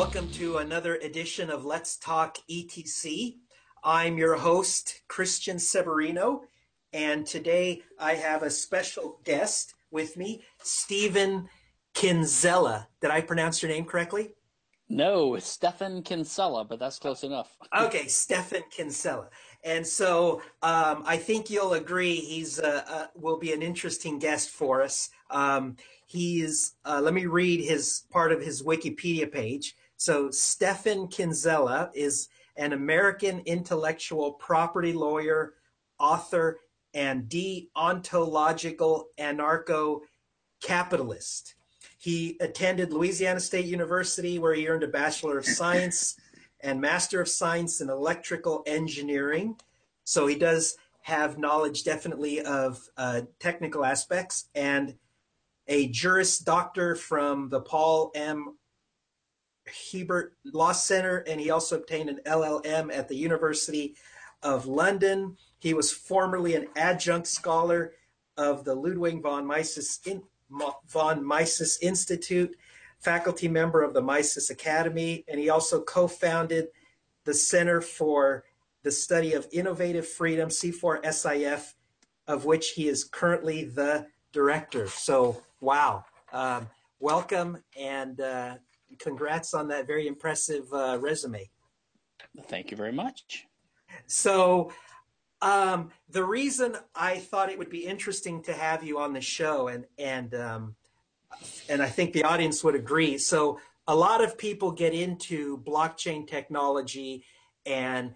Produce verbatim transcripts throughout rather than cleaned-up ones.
Welcome to another edition of Let's Talk E T C. I'm your host, Christian Severino, and today I have a special guest with me, Stephan Kinsella. Did I pronounce your name correctly? No, Stephan Kinsella, but that's close enough. Okay, Stephan Kinsella. And so um, I think you'll agree he's uh, uh, will be an interesting guest for us. Um, he's, uh, let me read his part of his Wikipedia page. So Stephan Kinsella is an American intellectual property lawyer, author, and deontological anarcho-capitalist. He attended Louisiana State University, where he earned a Bachelor of Science and Master of Science in Electrical Engineering. So he does have knowledge definitely of uh, technical aspects, and a Juris Doctor from the Paul M. Hebert Law Center, and he also obtained an L L M at the University of London. He was formerly an adjunct scholar of the Ludwig von Mises, in, von Mises Institute, faculty member of the Mises Academy, and he also co-founded the Center for the Study of Innovative Freedom, C four S I F, of which he is currently the director. So, wow. Um, welcome, and uh, congrats on that very impressive uh, resume. Thank you very much. So um, the reason I thought it would be interesting to have you on the show, and, and, um, and I think the audience would agree. So a lot of people get into blockchain technology and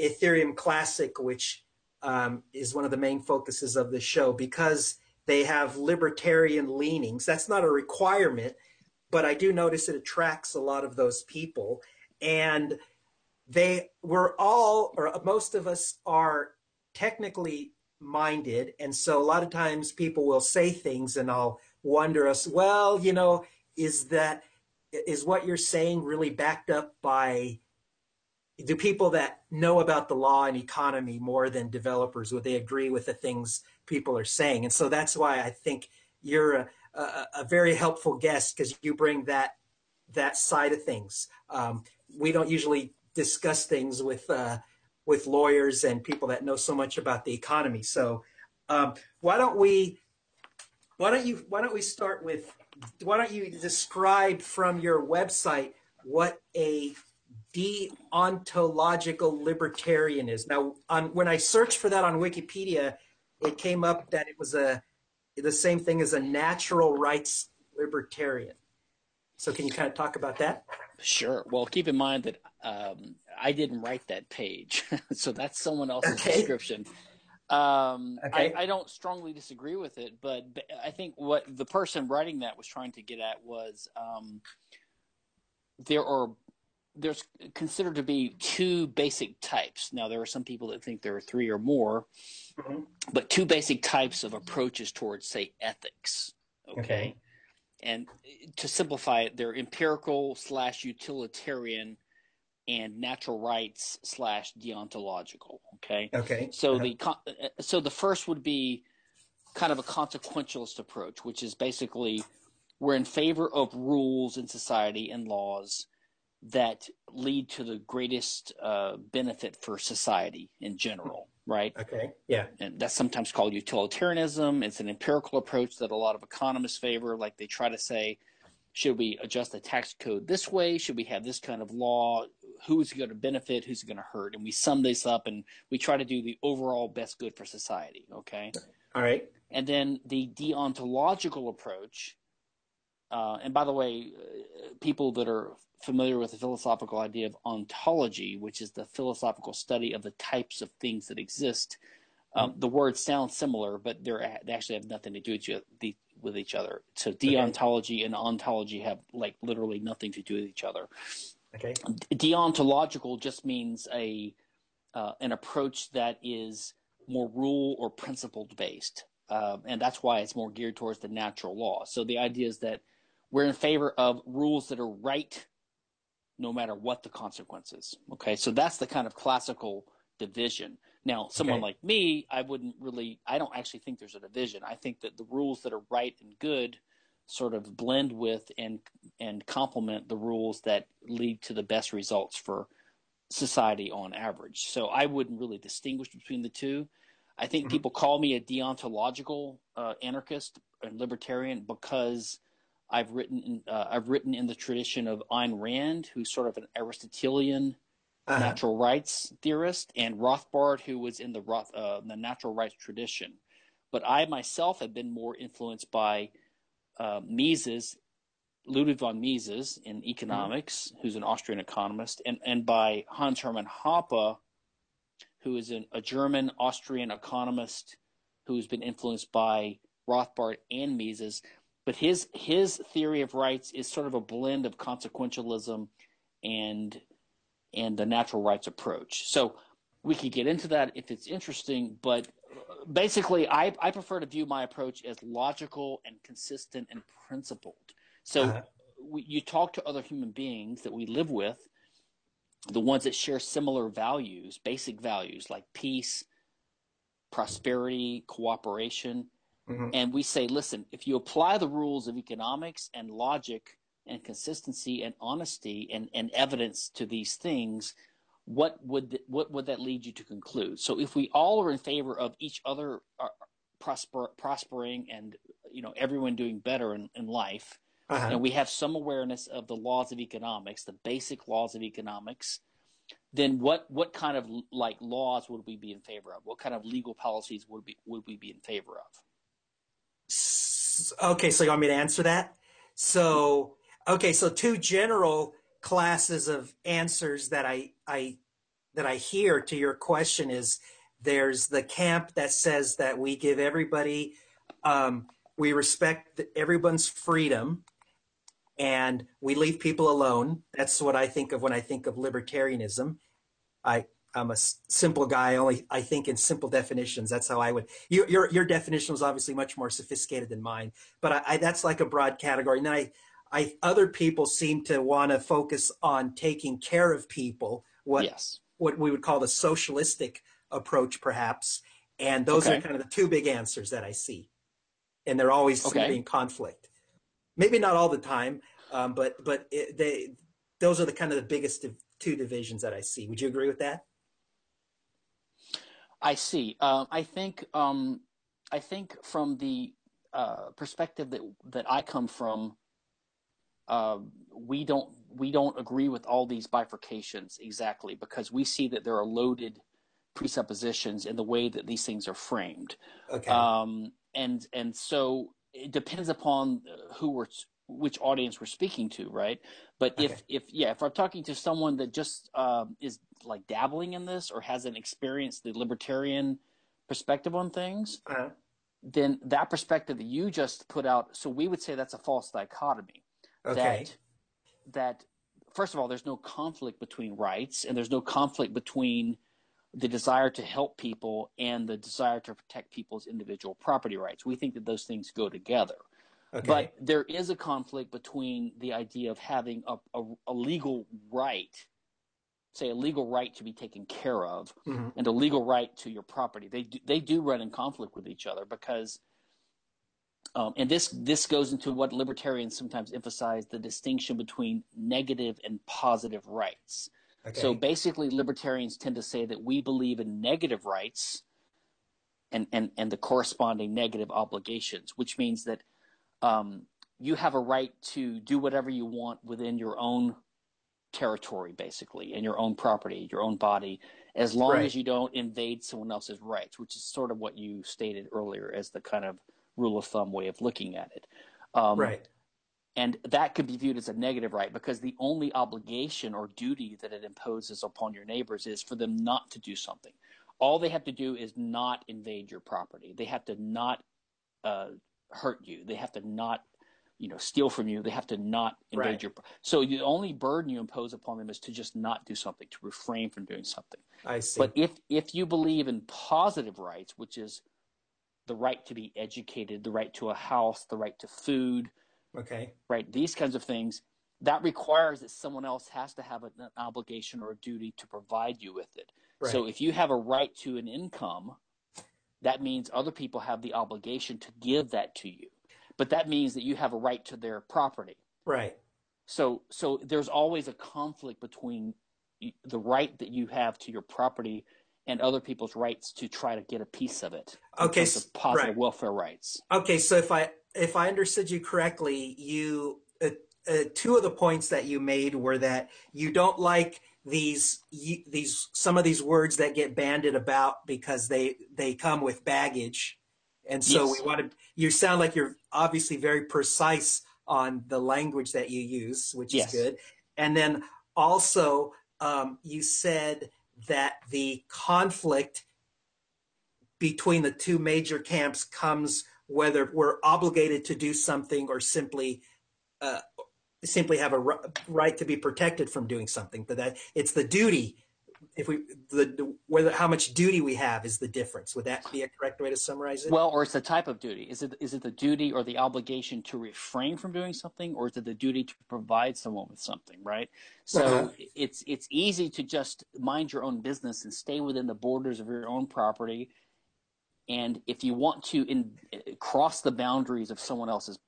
Ethereum Classic, which um, is one of the main focuses of the show, because they have libertarian leanings. That's not a requirement, but I do notice it attracts a lot of those people. And they were all, or most of us are technically minded. And so a lot of times people will say things and I'll wonder us, well, you know, is that, is what you're saying really backed up by, do people that know about the law and economy more than developers, would they agree with the things people are saying? And so that's why I think you're a, a, a very helpful guest, because you bring that that side of things. Um, we don't usually discuss things with uh, with lawyers and people that know so much about the economy. So um, why don't we why don't you why don't we start with why don't you describe from your website what a deontological libertarian is? Now, on, when I searched for that on Wikipedia, it came up that it was a the same thing as a natural rights libertarian. So can you kind of talk about that? Sure. Well, keep in mind that um, I didn't write that page, so that's someone else's okay. description. Um, okay. I, I don't strongly disagree with it, but I think what the person writing that was trying to get at was um, there are there's considered to be two basic types. Now, there are some people that think there are three or more. Mm-hmm. But two basic types of approaches towards, say, ethics, okay? okay? And to simplify it, they're empirical slash utilitarian and natural rights slash deontological, okay? Okay. So, uh-huh. the, so the first would be kind of a consequentialist approach, which is basically we're in favor of rules in society and laws that lead to the greatest uh, benefit for society in general. Right. Okay. Yeah. And that's sometimes called utilitarianism. It's an empirical approach that a lot of economists favor. Like they try to say, should we adjust the tax code this way? Should we have this kind of law? Who's going to benefit? Who's going to hurt? And we sum this up and we try to do the overall best good for society. Okay. All right. And then the deontological approach. Uh, and by the way, people that are familiar with the philosophical idea of ontology, which is the philosophical study of the types of things that exist. Um, mm-hmm. The words sound similar, but they're, they actually have nothing to do with each other. So deontology okay. and ontology have like literally nothing to do with each other. Okay. Deontological just means a uh, an approach that is more rule or principle based, uh, and that's why it's more geared towards the natural law. So the idea is that we're in favor of rules that are right, no matter what the consequences. Okay, so that's the kind of classical division. Now, someone okay. like me, I wouldn't really – I don't actually think there's a division. I think that the rules that are right and good sort of blend with and and complement the rules that lead to the best results for society on average. So I wouldn't really distinguish between the two. I think people call me a deontological uh, anarchist and libertarian because I've written in, uh, I've written in the tradition of Ayn Rand, who's sort of an Aristotelian uh-huh. natural rights theorist, and Rothbard, who was in the Roth, uh, the natural rights tradition. But I myself have been more influenced by uh, Mises, Ludwig von Mises in economics, mm-hmm. who's an Austrian economist, and, and by Hans-Hermann Hoppe, who is an, a German-Austrian economist who's been influenced by Rothbard and Mises. But his his theory of rights is sort of a blend of consequentialism and and the natural rights approach. So we could get into that if it's interesting, but basically I, I prefer to view my approach as logical and consistent and principled. So uh-huh. we, you talk to other human beings that we live with, the ones that share similar values, basic values like peace, prosperity, cooperation. Mm-hmm. And we say, listen, if you apply the rules of economics and logic and consistency and honesty and, and evidence to these things, what would th- what would that lead you to conclude? So if we all are in favor of each other uh, prosper- prospering and, you know, everyone doing better in, in life, uh-huh. and we have some awareness of the laws of economics, the basic laws of economics, then what, what kind of like laws would we be in favor of? What kind of legal policies would be would we be in favor of? Okay, so you want me to answer that? So, okay, so two general classes of answers that I, I that I hear to your question is there's the camp that says that we give everybody, um, we respect everyone's freedom and we leave people alone. That's what I think of when I think of libertarianism. I I'm a simple guy. Only I think in simple definitions. That's how I would. You, your your definition was obviously much more sophisticated than mine. But I, I, that's like a broad category. And then I, I other people seem to want to focus on taking care of people. What yes. what we would call the socialistic approach, perhaps. And those okay. are kind of the two big answers that I see. And they're always okay. in conflict. Maybe not all the time, um, but but it, they those are the kind of the biggest two divisions that I see. Would you agree with that? I see. Uh, I think. Um, I think from the uh, perspective that that I come from, uh, we don't we don't agree with all these bifurcations exactly because we see that there are loaded presuppositions in the way that these things are framed. Okay. Um, and and so it depends upon who we're which audience we're speaking to, right? But okay. if if yeah, if I'm talking to someone that just um, is like dabbling in this or hasn't experienced the libertarian perspective on things, uh-huh. then that perspective that you just put out, so we would say that's a false dichotomy. Okay. That, that first of all, there's no conflict between rights and there's no conflict between the desire to help people and the desire to protect people's individual property rights. We think that those things go together. Okay. But there is a conflict between the idea of having a, a, a legal right, say a legal right to be taken care of, mm-hmm. and a legal right to your property. They do, they do run in conflict with each other because, um, and this this goes into what libertarians sometimes emphasize, the distinction between negative and positive rights. Okay. So basically, libertarians tend to say that we believe in negative rights, and and and the corresponding negative obligations, which means that. Um, you have a right to do whatever you want within your own territory, basically, and your own property, your own body, as long right. as you don't invade someone else's rights, which is sort of what you stated earlier as the kind of rule of thumb way of looking at it. Um, right. And that could be viewed as a negative right because the only obligation or duty that it imposes upon your neighbors is for them not to do something. All they have to do is not invade your property. They have to not uh, – hurt you. They have to not, you know, steal from you. They have to not invade right. your. So the only burden you impose upon them is to just not do something, to refrain from doing something. I see. But if if you believe in positive rights, which is the right to be educated, the right to a house, the right to food, okay, right, these kinds of things, that requires that someone else has to have an obligation or a duty to provide you with it. Right. So if you have a right to an income, that means other people have the obligation to give that to you. but that means that you have a right to their property. Right. So, so there's always a conflict between the right that you have to your property and other people's rights to try to get a piece of it. Okay. So positive right. welfare rights. Okay. So if I, if I understood you correctly, you, uh, uh, two of the points that you made were that you don't like these, you, these, some of these words that get bandied about because they, they come with baggage. And so yes. we want to, you sound like you're obviously very precise on the language that you use, which yes. is good. And then also, um, you said that the conflict between the two major camps comes whether we're obligated to do something or simply uh, simply have a right to be protected from doing something. But that it's the duty. If we the whether how much duty we have is the difference. Would that be a correct way to summarize it? Well, or it's the type of duty. Is it is it the duty or the obligation to refrain from doing something, or is it the duty to provide someone with something? Right. So uh-huh. it's it's easy to just mind your own business and stay within the borders of your own property. And if you want to in, cross the boundaries of someone else's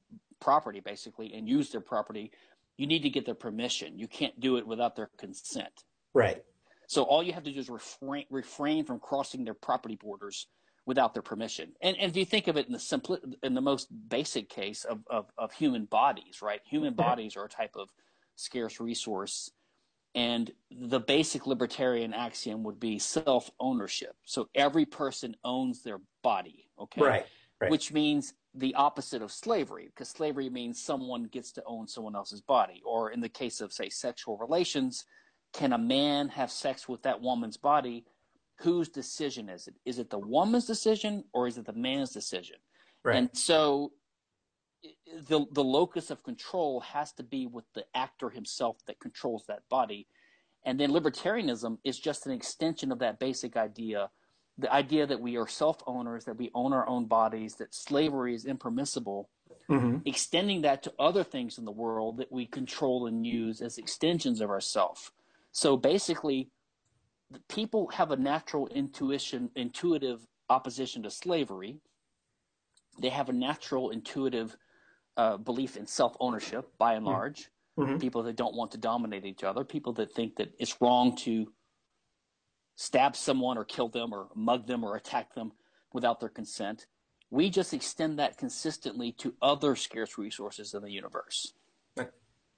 property, basically, and use their property, you need to get their permission. You can't do it without their consent. Right. So all you have to do is refrain, refrain from crossing their property borders without their permission. And, and if you think of it in the simple, in the most basic case of, of, of human bodies, right? Human bodies are a type of scarce resource. And the basic libertarian axiom would be self-ownership. So every person owns their body, okay? Right, right. Which means the opposite of slavery, because slavery means someone gets to own someone else's body. Or in the case of, say, sexual relations, can a man have sex with that woman's body? Whose decision is it? Is it the woman's decision or is it the man's decision? Right. And so the, the locus of control has to be with the actor himself that controls that body. And then libertarianism is just an extension of that basic idea, the idea that we are self-owners, that we own our own bodies, that slavery is impermissible. Mm-hmm. Extending that to other things in the world that we control and use as extensions of ourselves. So basically, the people have a natural intuition, intuitive opposition to slavery. They have a natural intuitive uh, belief in self-ownership, by and large. Mm-hmm. People that don't want to dominate each other, people that think that it's wrong to stab someone or kill them or mug them or attack them without their consent. We just extend that consistently to other scarce resources in the universe. Right.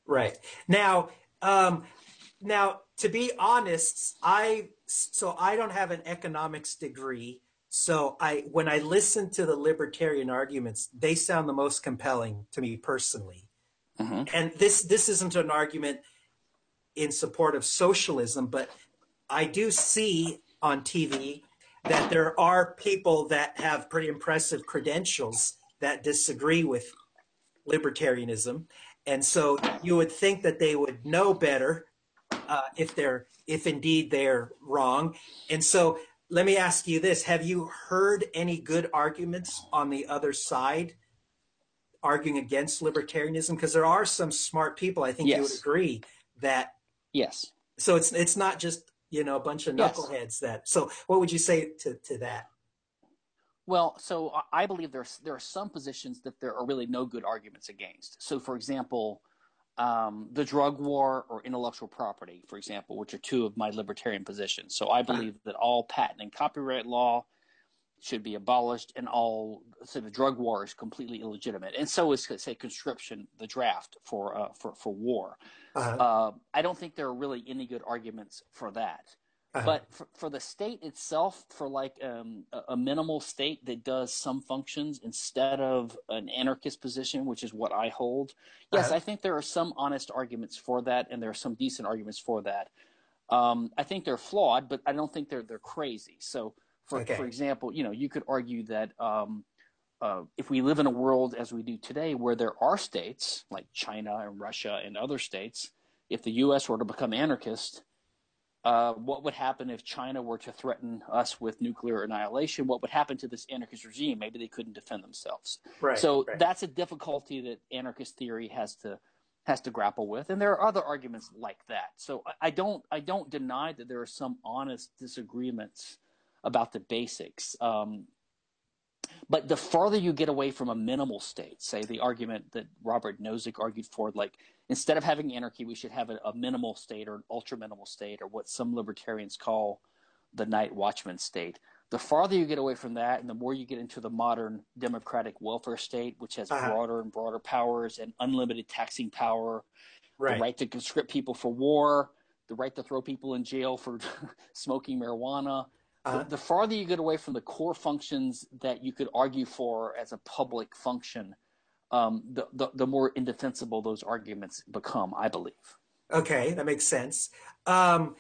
Right. Now, um, Now, to be honest, I so I don't have an economics degree. So I when I listen to the libertarian arguments, they sound the most compelling to me personally. Mm-hmm. And this this isn't an argument in support of socialism, but I do see on T V that there are people that have pretty impressive credentials that disagree with libertarianism. And so you would think that they would know better. Uh, if they're, if indeed they're wrong. And so let me ask you this. Have you heard any good arguments on the other side arguing against libertarianism? Because there are some smart people, I think yes. you would agree that. Yes. So it's, it's not just, you know, a bunch of knuckleheads yes. that, so what would you say to, to that? Well, so I believe there's, there are some positions that there are really no good arguments against. So for example, Um, the drug war or intellectual property, for example, which are two of my libertarian positions. So I believe that all patent and copyright law should be abolished, and all so the drug war is completely illegitimate. And so is, say, conscription, the draft for uh, for for war. Uh-huh. Uh, I don't think there are really any good arguments for that. Uh-huh. But for, for the state itself, for like um, a, a minimal state that does some functions instead of an anarchist position, which is what I hold, yes, uh-huh. I think there are some honest arguments for that, and there are some decent arguments for that. Um, I think they're flawed, but I don't think they're they're crazy. So, for okay. for example, you know, you could argue that um, uh, if we live in a world as we do today, where there are states like China and Russia and other states, if the U S were to become anarchist. Uh, what would happen if China were to threaten us with nuclear annihilation? What would happen to this anarchist regime? Maybe they couldn't defend themselves. Right, so right. that's a difficulty that anarchist theory has to has to grapple with, and there are other arguments like that. So I, I don't I don't deny that there are some honest disagreements about the basics. Um, But the farther you get away from a minimal state, say the argument that Robert Nozick argued for, like instead of having anarchy, we should have a, a minimal state or an ultra minimal state, or what some libertarians call the night watchman state. The farther you get away from that and the more you get into the modern democratic welfare state, which has uh-huh. broader and broader powers and unlimited taxing power, right. the right to conscript people for war, the right to throw people in jail for smoking marijuana. Uh-huh. The, the farther you get away from the core functions that you could argue for as a public function, um, the, the, the more indefensible those arguments become, I believe. Okay, that makes sense. Um,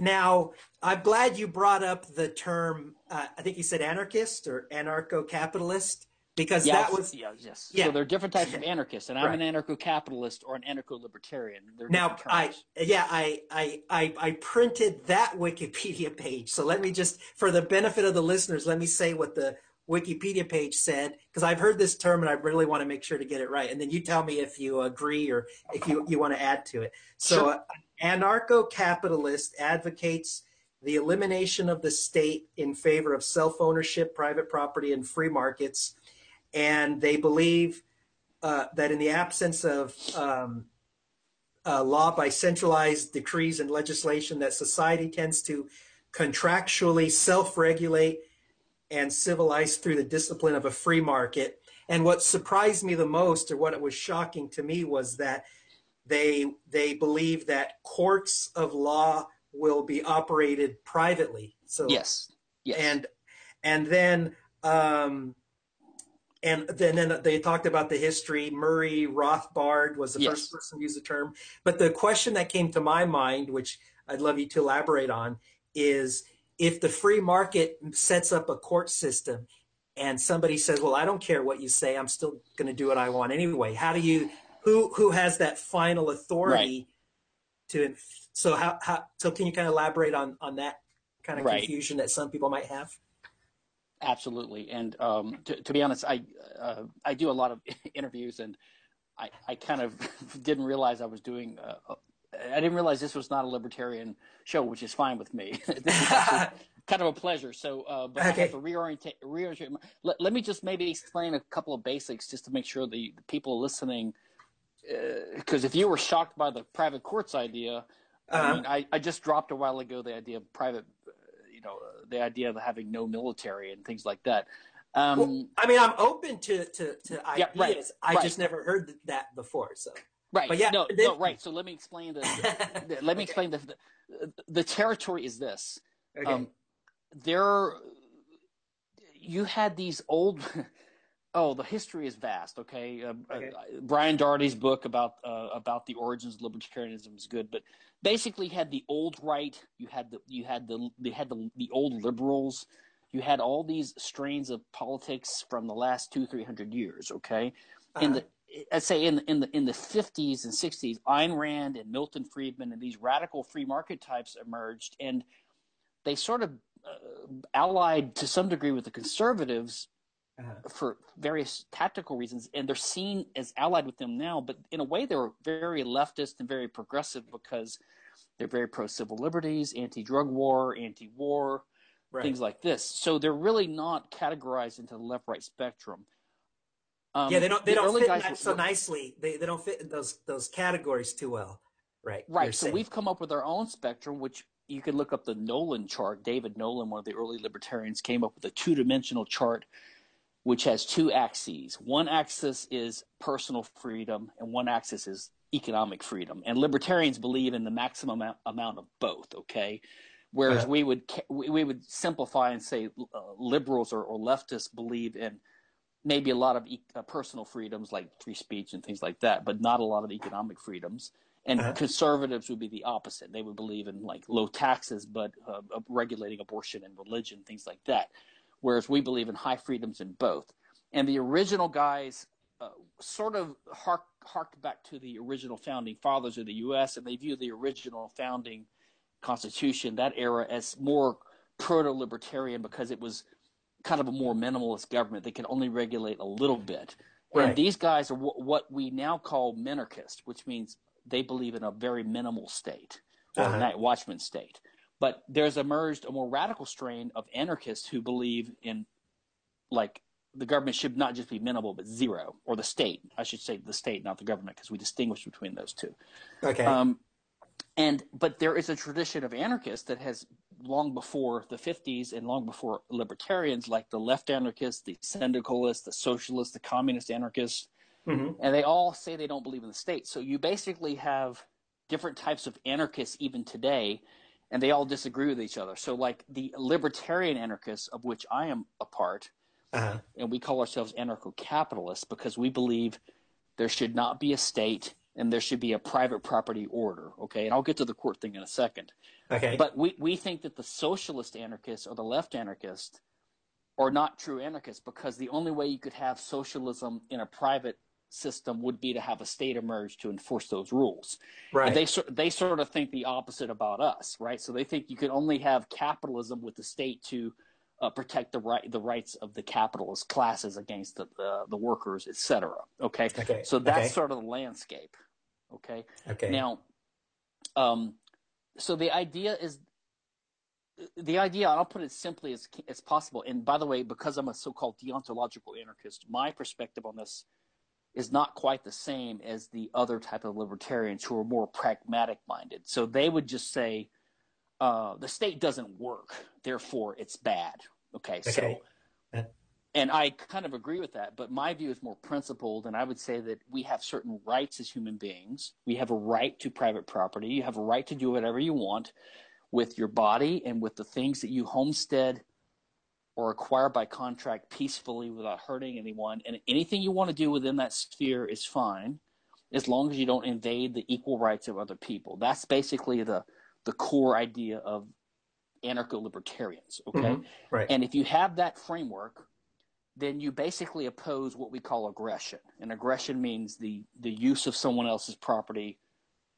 Now, I'm glad you brought up the term, uh, I think you said anarchist or anarcho-capitalist, because yeah, that was... Yeah, yes. Yeah. So there are different types of anarchists, and I'm right. an anarcho-capitalist or an anarcho-libertarian. Now, I, yeah, I, I, I, I printed that Wikipedia page, so let me just, for the benefit of the listeners, let me say what the Wikipedia page said, because I've heard this term and I really want to make sure to get it right, and then you tell me if you agree or if you, you want to add to it. So... Sure. Uh, anarcho-capitalist advocates the elimination of the state in favor of self-ownership, private property, and free markets. And they believe uh, that in the absence of um, uh, law by centralized decrees and legislation, that society tends to contractually self-regulate and civilize through the discipline of a free market. And what surprised me the most, or what was shocking to me, was that They, they believe that courts of law will be operated privately. So yes, yes. And, and then, um, and then, then they talked about the history. Murray Rothbard was the yes. first person to use the term. But the question that came to my mind, which I'd love you to elaborate on, is if the free market sets up a court system and somebody says, well, I don't care what you say, I'm still going to do what I want anyway. How do you... Who who has that final authority right. to so how, how so can you kind of elaborate on on that kind of right. confusion that some people might have? Absolutely, and um, to, to be honest, I uh, I do a lot of interviews, and I I kind of didn't realize I was doing uh, I didn't realize this was not a libertarian show, which is fine with me. This is actually kind of a pleasure. So, uh, but okay. I have to reorientate. reorientate my, let, let me just maybe explain a couple of basics just to make sure the, the people listening. Because uh, if you were shocked by the private courts idea, uh-huh. I mean, I, I just dropped a while ago the idea of private, uh, you know, uh, the idea of having no military and things like that. Um, well, I mean, I'm open to, to, to ideas. Yeah, right, I right. just never heard that before. So right, but yeah, no, they, no, right. So let me explain the. the, the let me okay. explain the, the the territory is this. Okay. Um, there, you had these old. Oh, the history is vast. Okay, uh, okay. Uh, Brian Daugherty's book about uh, about the origins of libertarianism is good, but basically you had the old right, you had the you had the they had the the old liberals, you had all these strains of politics from the last two three hundred years. Okay, uh-huh. in the I'd say in in the in the fifties and sixties, Ayn Rand and Milton Friedman and these radical free market types emerged, and they sort of uh, allied to some degree with the conservatives. Uh-huh. For various tactical reasons, and they're seen as allied with them now, but in a way they're very leftist and very progressive because they're very pro-civil liberties, anti-drug war, anti-war, right. things like this. So they're really not categorized into the left-right spectrum. Um, yeah, they don't, they the don't fit that were, so nicely. They, they don't fit in those, those categories too well, right? Right, so saying. We've come up with our own spectrum, which you can look up the Nolan chart. David Nolan, one of the early libertarians, came up with a two-dimensional chart which has two axes. One axis is personal freedom, and one axis is economic freedom. And libertarians believe in the maximum amount of both, okay? Whereas uh-huh. we would we would simplify and say uh, liberals or, or leftists believe in maybe a lot of e- uh, personal freedoms like free speech and things like that, but not a lot of economic freedoms. And uh-huh. conservatives would be the opposite. They would believe in like low taxes, but uh, regulating abortion and religion, things like that. Whereas we believe in high freedoms in both. And the original guys uh, sort of hark, harked back to the original founding fathers of the U S, and they view the original founding constitution, that era, as more proto-libertarian because it was kind of a more minimalist government. They could only regulate a little bit. Right. And these guys are w- what we now call minarchist, which means they believe in a very minimal state or uh-huh. a night watchman state. But there's emerged a more radical strain of anarchists who believe in like the government should not just be minimal, but zero, or the state. I should say the state, not the government, because we distinguish between those two. Okay. Um, and but there is a tradition of anarchists that has long before the fifties and long before libertarians, like the left anarchists, the syndicalists, the socialists, the communist anarchists, mm-hmm. and they all say they don't believe in the state. So you basically have different types of anarchists even today, and they all disagree with each other. So like the libertarian anarchists, of which I am a part, uh-huh. and we call ourselves anarcho-capitalists because we believe there should not be a state and there should be a private property order, okay? And I'll get to the court thing in a second. Okay. But we, we think that the socialist anarchists or the left anarchists are not true anarchists, because the only way you could have socialism in a private system would be to have a state emerge to enforce those rules. Right. And they, they sort of think the opposite about us, right? So they think you could only have capitalism with the state to uh, protect the right the rights of the capitalist classes against the, the, the workers, et cetera, okay? okay. So that's okay. sort of the landscape, okay? Okay. Now, um, so the idea is the idea, and I'll put it simply as, as possible, and by the way, because I'm a so-called deontological anarchist, my perspective on this is not quite the same as the other type of libertarians who are more pragmatic minded. So they would just say, uh, the state doesn't work, therefore it's bad. Okay, okay. So, and I kind of agree with that, but my view is more principled, and I would say that we have certain rights as human beings. We have a right to private property. You have a right to do whatever you want with your body and with the things that you homestead or acquire by contract peacefully without hurting anyone, and anything you want to do within that sphere is fine, as long as you don't invade the equal rights of other people. That's basically the the core idea of anarcho-libertarians, okay? Mm-hmm. Right. And if you have that framework, then you basically oppose what we call aggression. And aggression means the the use of someone else's property,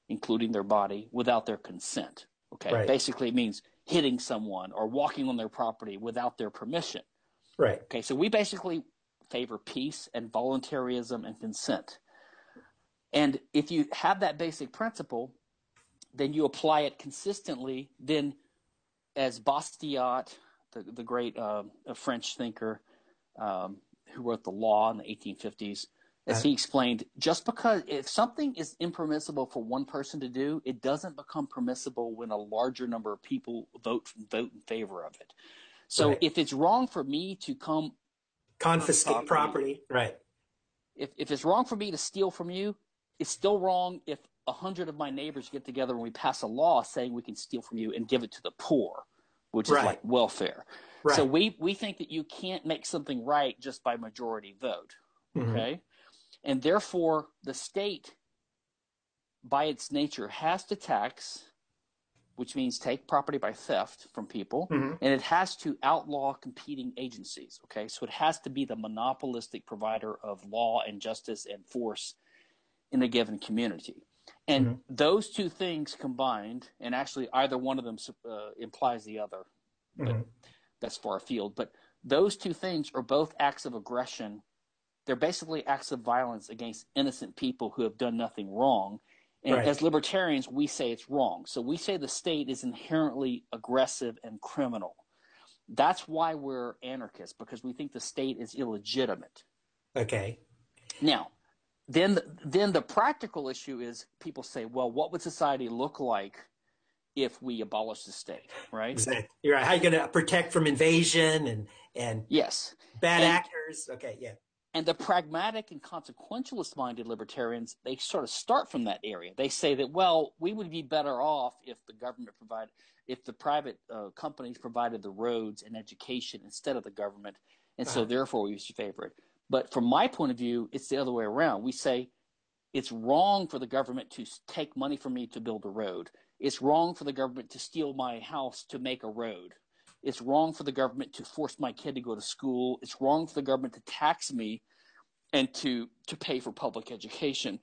including their body, without their consent, okay? Right. Basically it means hitting someone or walking on their property without their permission. Right. Okay, so we basically favor peace and voluntarism and consent. And if you have that basic principle, then you apply it consistently. Then, as Bastiat, the, the great uh, French thinker um, who wrote the law in the eighteen fifties, as he explained, just because if something is impermissible for one person to do, it doesn't become permissible when a larger number of people vote vote in favor of it. So right. if it's wrong for me to come confiscate property, property, right? If if it's wrong for me to steal from you, it's still wrong if a hundred of my neighbors get together and we pass a law saying we can steal from you and give it to the poor, which right. is like welfare. Right. So we we think that you can't make something right just by majority vote. Mm-hmm. Okay. And therefore, the state, by its nature, has to tax, which means take property by theft from people, mm-hmm. and it has to outlaw competing agencies, okay? So it has to be the monopolistic provider of law and justice and force in a given community. And mm-hmm. those two things combined, and actually either one of them uh, implies the other, but mm-hmm. that's far afield, but those two things are both acts of aggression. They're basically acts of violence against innocent people who have done nothing wrong. And right. as libertarians, we say it's wrong. So we say the state is inherently aggressive and criminal. That's why we're anarchists, because we think the state is illegitimate. Okay. Now, then, then the practical issue is people say, well, what would society look like if we abolish the state, right? Exactly. You're right. How are you going to protect from invasion and, and yes. bad and, actors? Okay, yeah. And the pragmatic and consequentialist-minded libertarians, they sort of start from that area. They say that, well, we would be better off if the government provided – if the private uh, companies provided the roads and education instead of the government, and uh-huh. so therefore we should favor it. But from my point of view, it's the other way around. We say it's wrong for the government to take money from me to build a road. It's wrong for the government to steal my house to make a road. It's wrong for the government to force my kid to go to school. It's wrong for the government to tax me and to to pay for public education.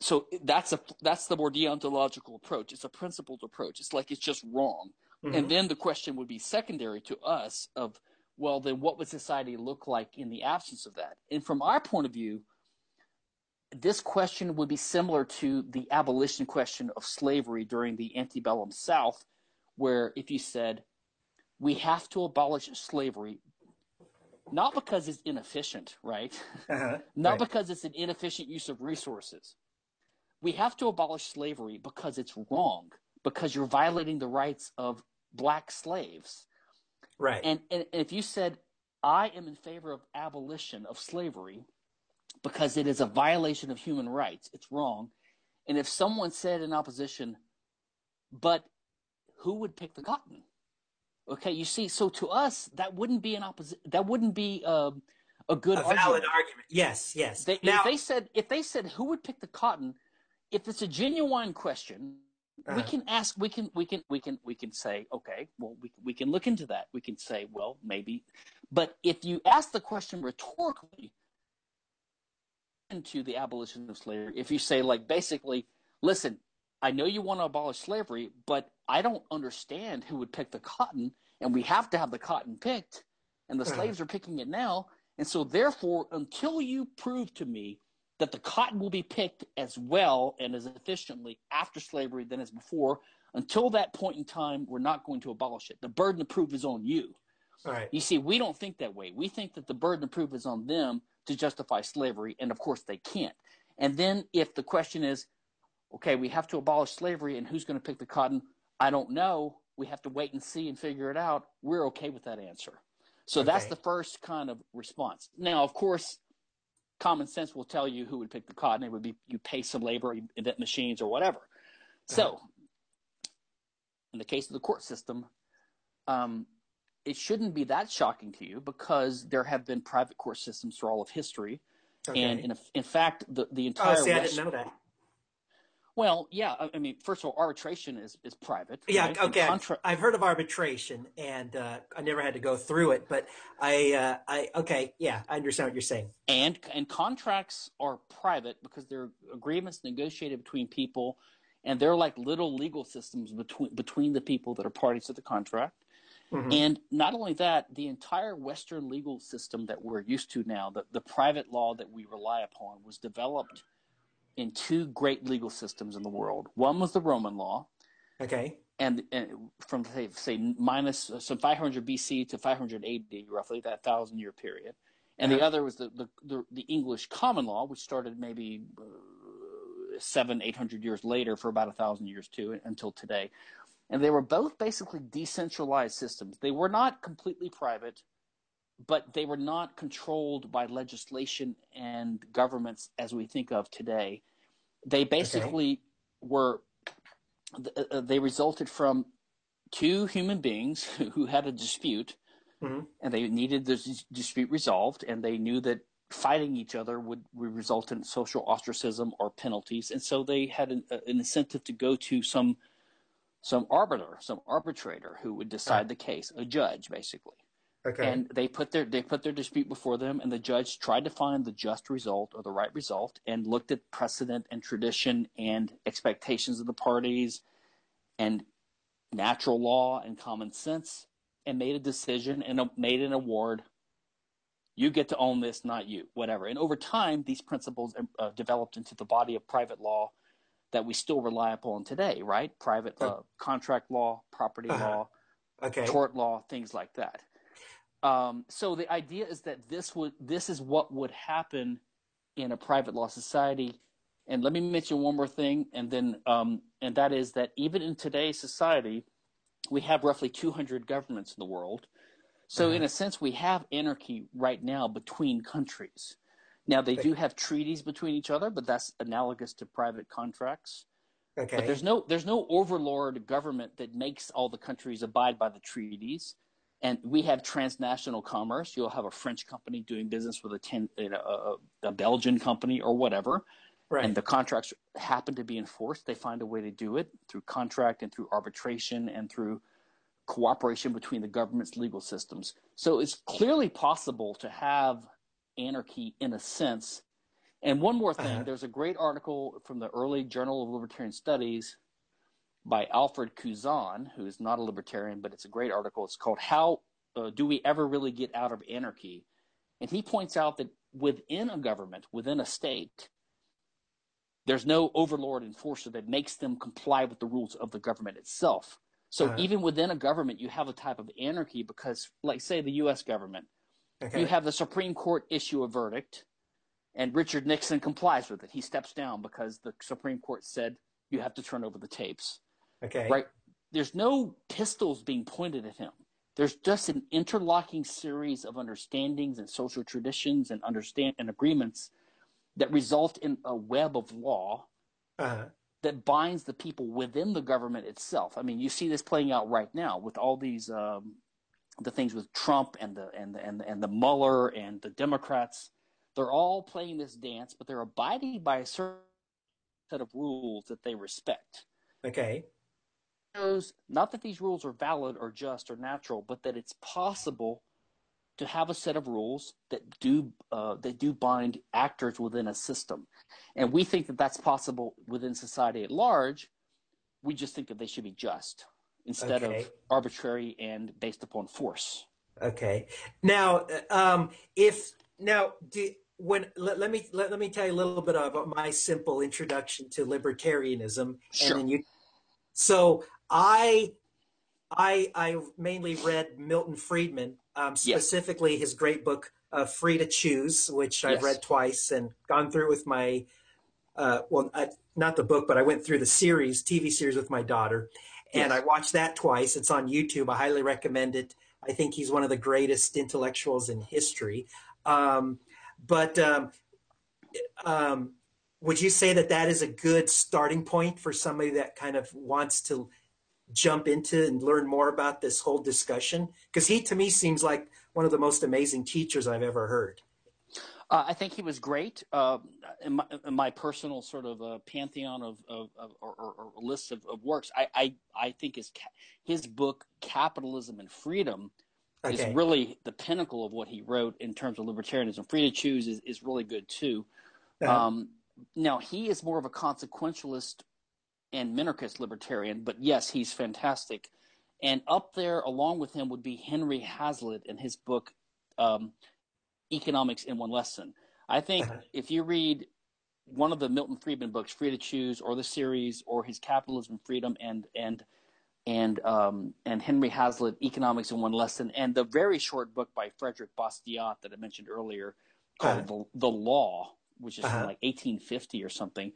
So that's a that's the more deontological approach. It's a principled approach. It's like it's just wrong. Mm-hmm. And then the question would be secondary to us of, well, then what would society look like in the absence of that? And from our point of view, this question would be similar to the abolition question of slavery during the antebellum South, where if you said, we have to abolish slavery not because it's inefficient, right? Uh-huh. Not right. because it's an inefficient use of resources. We have to abolish slavery because it's wrong, because you're violating the rights of black slaves. Right. And, and if you said, I am in favor of abolition of slavery because it is a violation of human rights, it's wrong. And if someone said in opposition, but who would pick the cotton? Okay, you see, so to us, that wouldn't be an opposite. That wouldn't be uh, a good, a argument. valid argument. Yes, yes. They, now, if they said, if they said, who would pick the cotton? If it's a genuine question, uh, we can ask. We can, we can, we can, we can say, okay, well, we we can look into that. We can say, well, maybe. But if you ask the question rhetorically, into the abolition of slavery, if you say, like, basically, listen, I know you want to abolish slavery, but I don't understand who would pick the cotton, and we have to have the cotton picked, and the uh-huh. slaves are picking it now. And so therefore, until you prove to me that the cotton will be picked as well and as efficiently after slavery than as before, until that point in time, we're not going to abolish it. The burden of proof is on you. All right. You see, we don't think that way. We think that the burden of proof is on them to justify slavery, and of course they can't. And then if the question is, okay, we have to abolish slavery, and who's going to pick the cotton? I don't know. We have to wait and see and figure it out. We're okay with that answer. So okay. that's the first kind of response. Now, of course, common sense will tell you who would pick the cotton. It would be you pay some labor, you invent machines or whatever. So uh-huh. in the case of the court system, um, it shouldn't be that shocking to you because there have been private court systems for all of history. Okay. And in, in fact, the, the entire oh, see, West- I didn't know that. Well, yeah. I mean, first of all, arbitration is, is private. Yeah, right? okay. Contra- I've heard of arbitration, and uh, I never had to go through it, but I, uh, I, okay, yeah, I understand what you're saying. And and contracts are private because they're agreements negotiated between people, and they're like little legal systems between between the people that are parties to the contract. Mm-hmm. And not only that, the entire Western legal system that we're used to now, the, the private law that we rely upon, was developed in two great legal systems in the world. One was the Roman law. Okay. And, and from, say, say minus uh, so five hundred B C to five hundred A D, roughly, that thousand-year period. And uh-huh. the other was the, the, the, the English common law, which started maybe uh, seven, eight hundred years later for about a thousand years, too, until today. And they were both basically decentralized systems. They were not completely private, but they were not controlled by legislation and governments as we think of today. They basically okay. were – they resulted from two human beings who had a dispute, mm-hmm. and they needed this dispute resolved, and they knew that fighting each other would, would result in social ostracism or penalties. And so they had an, an incentive to go to some – some arbiter, some arbitrator who would decide okay. the case, a judge basically. Okay. And they put their they put their dispute before them, and the judge tried to find the just result or the right result, and looked at precedent and tradition and expectations of the parties and natural law and common sense, and made a decision and made an award. You get to own this, not you, whatever. And over time, these principles uh, developed into the body of private law that we still rely upon today, right? Private uh, contract law, property uh-huh. law, okay. tort law, things like that. Um, so the idea is that this would this is what would happen in a private law society. And let me mention one more thing, and then um, and that is that even in today's society, we have roughly two hundred governments in the world. So uh-huh. in a sense, we have anarchy right now between countries. Now, they do have treaties between each other, but that's analogous to private contracts. Okay. But there's no there's no overlord government that makes all the countries abide by the treaties. And we have transnational commerce. You'll have a French company doing business with a, ten, you know, a, a Belgian company or whatever. Right. And the contracts happen to be enforced. They find a way to do it through contract and through arbitration and through cooperation between the government's legal systems. So it's clearly possible to have anarchy in a sense. And one more thing, uh-huh. there's a great article from the early Journal of Libertarian Studies by Alfred Cousin, who is not a libertarian, but it's a great article. It's called How uh, Do We Ever Really Get Out of Anarchy? And he points out that within a government, within a state, there's no overlord enforcer that makes them comply with the rules of the government itself. So uh-huh. even within a government, you have a type of anarchy because, like, say, the U S government, Okay. You have the Supreme Court issue a verdict, and Richard Nixon complies with it. He steps down because the Supreme Court said you have to turn over the tapes. Okay. Right? There's no pistols being pointed at him. There's just an interlocking series of understandings and social traditions and understand and agreements that result in a web of law uh-huh. that binds the people within the government itself. I mean, you see this playing out right now with all these um, the things with Trump and the and the, and the, and the Mueller and the Democrats. They're all playing this dance, but they're abiding by a certain set of rules that they respect. Okay. Not that these rules are valid or just or natural, but that it's possible to have a set of rules that do uh, that do bind actors within a system. And we think that that's possible within society at large. We just think that they should be just instead okay. of arbitrary and based upon force. Okay. Now, um, if now do, when let, let me let, let me tell you a little bit about my simple introduction to libertarianism, sure. and then you. So I, I, I mainly read Milton Friedman, um, specifically yes. his great book, uh, Free to Choose, which I've yes. read twice and gone through with my, uh, well, I, not the book, but I went through the series, T V series with my daughter, and yes. I watched that twice. It's on YouTube. I highly recommend it. I think he's one of the greatest intellectuals in history. Um, but um, um would you say that that is a good starting point for somebody that kind of wants to jump into and learn more about this whole discussion? Because he, to me, seems like one of the most amazing teachers I've ever heard. Uh, I think he was great. Uh, in, my, in my personal sort of uh, pantheon of, of, of or, or, or list of, of works, I, I, I think his, his book, Capitalism and Freedom, okay. is really the pinnacle of what he wrote in terms of libertarianism. Free to Choose is, is really good, too. Uh-huh. Um Now, he is more of a consequentialist and minarchist libertarian, but yes, he's fantastic. And up there along with him would be Henry Hazlitt in his book, um, Economics in One Lesson. I think uh-huh. if you read one of the Milton Friedman books, Free to Choose or the series or his Capitalism and Freedom and and and um, and Henry Hazlitt, Economics in One Lesson, and the very short book by Frederick Bastiat that I mentioned earlier called uh-huh. the, the Law, which is uh-huh. from like eighteen fifty or something,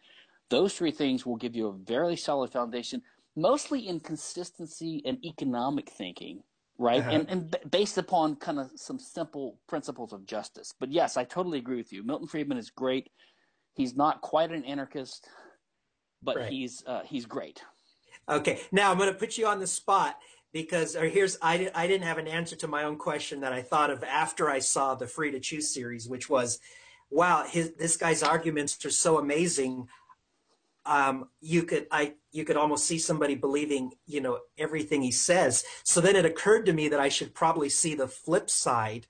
those three things will give you a very solid foundation, mostly in consistency and economic thinking, right? Uh-huh. And, and b- based upon kind of some simple principles of justice. But yes, I totally agree with you. Milton Friedman is great. He's not quite an anarchist, but right. he's uh, he's great. Okay. Now I'm going to put you on the spot because or here's I, I didn't have an answer to my own question that I thought of after I saw the Free to Choose series, which was, wow, his, this guy's arguments are so amazing. Um, you could, I, you could almost see somebody believing, you know, everything he says. So then it occurred to me that I should probably see the flip side,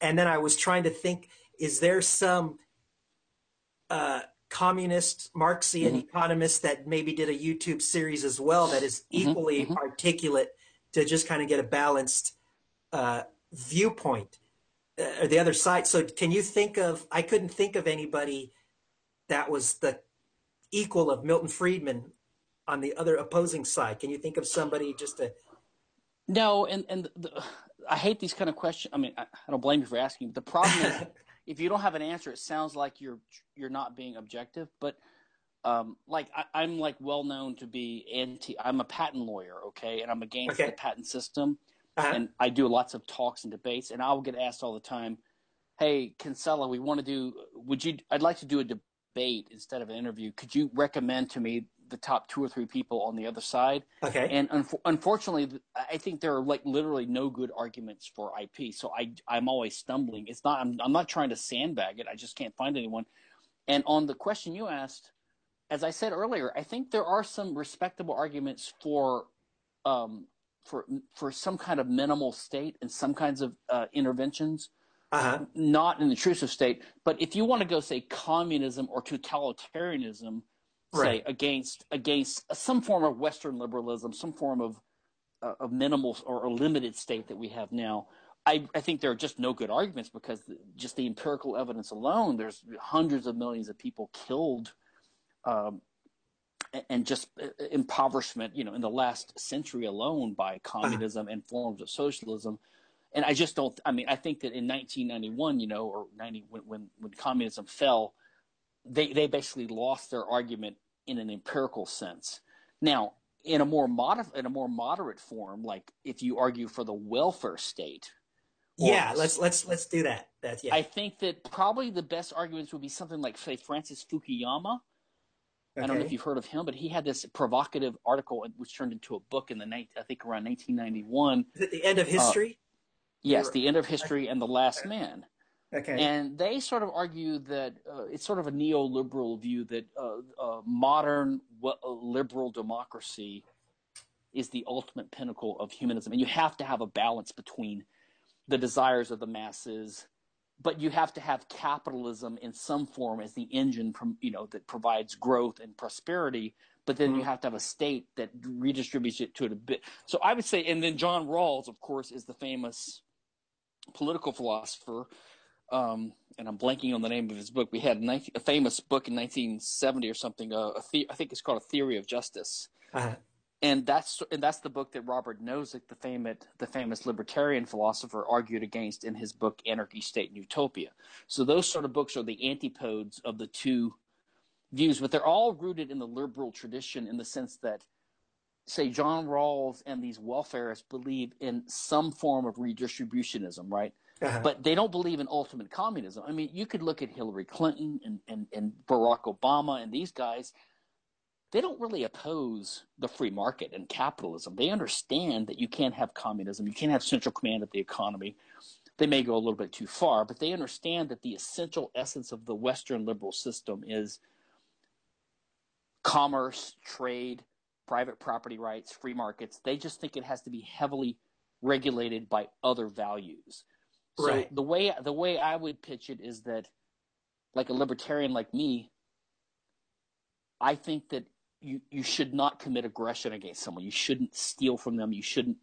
and then I was trying to think: is there some uh, communist Marxian mm-hmm. economist that maybe did a YouTube series as well that is equally mm-hmm. articulate to just kind of get a balanced uh, viewpoint? Or the other side. So can you think of, I couldn't think of anybody that was the equal of Milton Friedman on the other opposing side. Can you think of somebody just to? No. And, and the, I hate these kind of questions. I mean, I, I don't blame you for asking. The problem is if you don't have an answer, it sounds like you're, you're not being objective, but um, like I, I'm like well known to be anti, I'm a patent lawyer. Okay. And I'm against okay. the patent system. Uh-huh. And I do lots of talks and debates, and I'll get asked all the time, hey, Kinsella, we want to do – would you? I'd like to do a debate instead of an interview. Could you recommend to me the top two or three people on the other side? Okay. And un- unfortunately, I think there are like literally no good arguments for I P, so I, I'm always stumbling. It's not I'm, – I'm not trying to sandbag it. I just can't find anyone. And on the question you asked, as I said earlier, I think there are some respectable arguments for um, – for for some kind of minimal state and some kinds of uh, interventions, uh-huh. not an intrusive state. But if you want to go, say, communism or totalitarianism, right. say, against against some form of Western liberalism, some form of uh, of minimal or a limited state that we have now, I, I think there are just no good arguments because just the empirical evidence alone, there's hundreds of millions of people killed um and just impoverishment, you know, in the last century alone by communism uh-huh. and forms of socialism. And I just don't, I mean, I think that in nineteen ninety-one, you know, or ninety, when, when, when communism fell, they, they basically lost their argument in an empirical sense. Now, in a more mod- in a more moderate form, like if you argue for the welfare state. Or, yeah, let's, let's, let's do that. That's, yeah. I think that probably the best arguments would be something like, say, Francis Fukuyama. Okay. I don't know if you've heard of him, but he had this provocative article which turned into a book in the night, I think around nineteen ninety-one. Is it The End of History? Uh, Yes, The End of History and The Last Man. Okay. And they sort of argue that uh, it's sort of a neoliberal view that uh, uh, modern w- liberal democracy is the ultimate pinnacle of humanism. And you have to have a balance between the desires of the masses, but you have to have capitalism in some form as the engine from, you know, that provides growth and prosperity. But then mm-hmm. you have to have a state that redistributes it to it a bit. So I would say, and then John Rawls, of course, is the famous political philosopher, um, and I'm blanking on the name of his book. We had a famous book in nineteen seventy or something. Uh, a the- I think it's called A Theory of Justice, uh-huh. and that's and that's the book that Robert Nozick, the famous the famous libertarian philosopher, argued against in his book Anarchy, State, and Utopia. So those sort of books are the antipodes of the two views, but they're all rooted in the liberal tradition in the sense that, say, John Rawls and these welfarists believe in some form of redistributionism, right? Uh-huh. But they don't believe in ultimate communism. I mean, you could look at Hillary Clinton and, and, and Barack Obama and these guys. They don't really oppose the free market and capitalism. They understand that you can't have communism. You can't have central command of the economy. They may go a little bit too far, but they understand that the essential essence of the Western liberal system is commerce, trade, private property rights, free markets. They just think it has to be heavily regulated by other values. So right. the way the way I would pitch it is that, like a libertarian like me, I think that you, you should not commit aggression against someone. You shouldn't steal from them. You shouldn't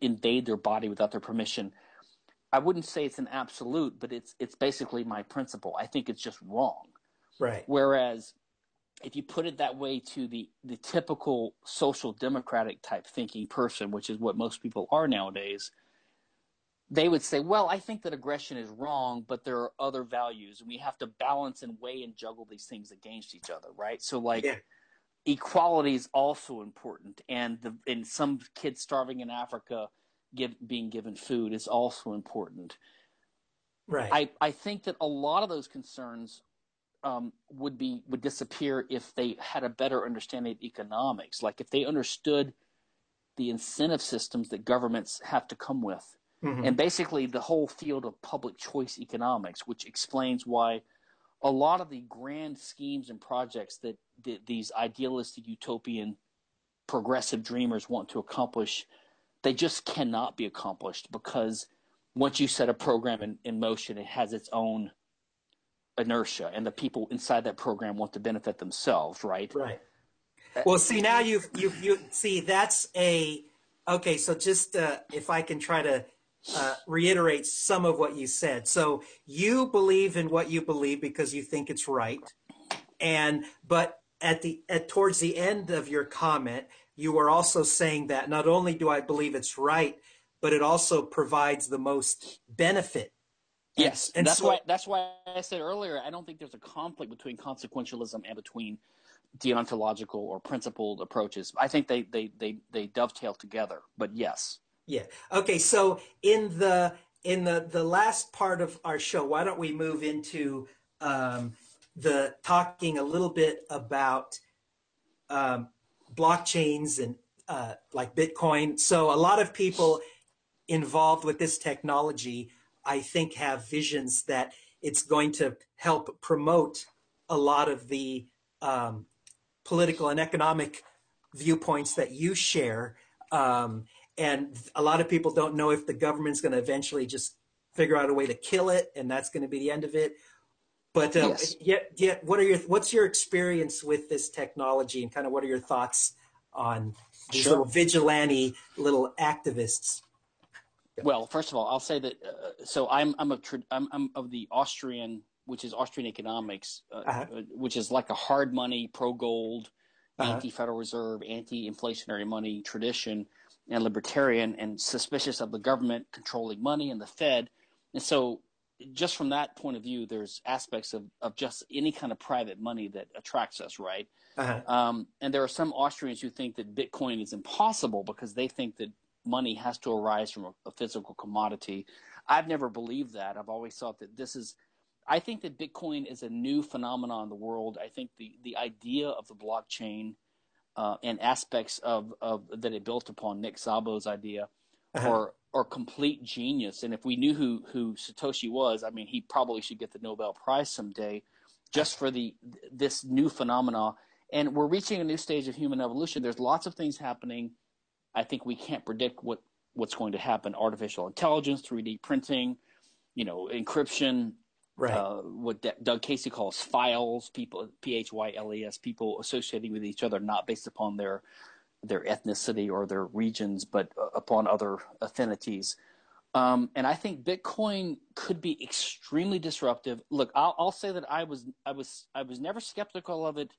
invade their body without their permission. I wouldn't say it's an absolute, but it's it's basically my principle. I think it's just wrong. Right. Whereas if you put it that way to the, the typical social democratic type thinking person, which is what most people are nowadays, they would say, well, I think that aggression is wrong, but there are other values, and we have to balance and weigh and juggle these things against each other, right? So, like, yeah. equality is also important, and the and some kids starving in Africa give, being given food is also important. Right. I, I think that a lot of those concerns Um, would be would disappear if they had a better understanding of economics. Like if they understood the incentive systems that governments have to come with, mm-hmm. and basically the whole field of public choice economics, which explains why a lot of the grand schemes and projects that th- these idealistic utopian progressive dreamers want to accomplish, they just cannot be accomplished because once you set a program in, in motion, it has its own inertia, and the people inside that program want to benefit themselves, right? Right. Well, see, now you've you you see that's a okay. So just uh, if I can try to uh, reiterate some of what you said. So you believe in what you believe because you think it's right, and but at the at towards the end of your comment, you were also saying that not only do I believe it's right, but it also provides the most benefit. Yes, and that's so, why that's why I said earlier, I don't think there's a conflict between consequentialism and between deontological or principled approaches. I think they, they, they, they dovetail together, but yes. Yeah. Okay, so in the in the, the last part of our show, why don't we move into um, the talking a little bit about um, blockchains and uh, like Bitcoin. So a lot of people involved with this technology, I think, have visions that it's going to help promote a lot of the um, political and economic viewpoints that you share. Um, and a lot of people don't know if the government's going to eventually just figure out a way to kill it, and that's going to be the end of it. But uh, yes. yet, yet, what are your what's your experience with this technology, and kind of what are your thoughts on these sure. little vigilante little activists? Well, first of all, I'll say that. Uh, so I'm I'm a tra- I'm, I'm of the Austrian, which is Austrian economics, uh, uh-huh. which is like a hard money, pro gold, uh-huh. anti Federal Reserve, anti inflationary money tradition. and libertarian and suspicious of the government controlling money and the Fed. And so just from that point of view, there's aspects of, of just any kind of private money that attracts us, right? Uh-huh. Um, and there are some Austrians who think that Bitcoin is impossible because they think that money has to arise from a, a physical commodity. I've never believed that. I've always thought that this is – I think that Bitcoin is a new phenomenon in the world. I think the, the idea of the blockchain uh, and aspects of, of that it built upon Nick Szabo's idea uh-huh. are, are complete genius. And if we knew who, who Satoshi was, I mean, he probably should get the Nobel Prize someday just for the this new phenomena. And we're reaching a new stage of human evolution. There's lots of things happening. I think we can't predict what, what's going to happen. Artificial intelligence, three D printing, you know, encryption, right. uh, what D- Doug Casey calls philes, people, P H Y L E S, people associating with each other, not based upon their their ethnicity or their regions, but uh, upon other affinities. Um, and I think Bitcoin could be extremely disruptive. Look, I'll, I'll say that I was I was I was never skeptical of it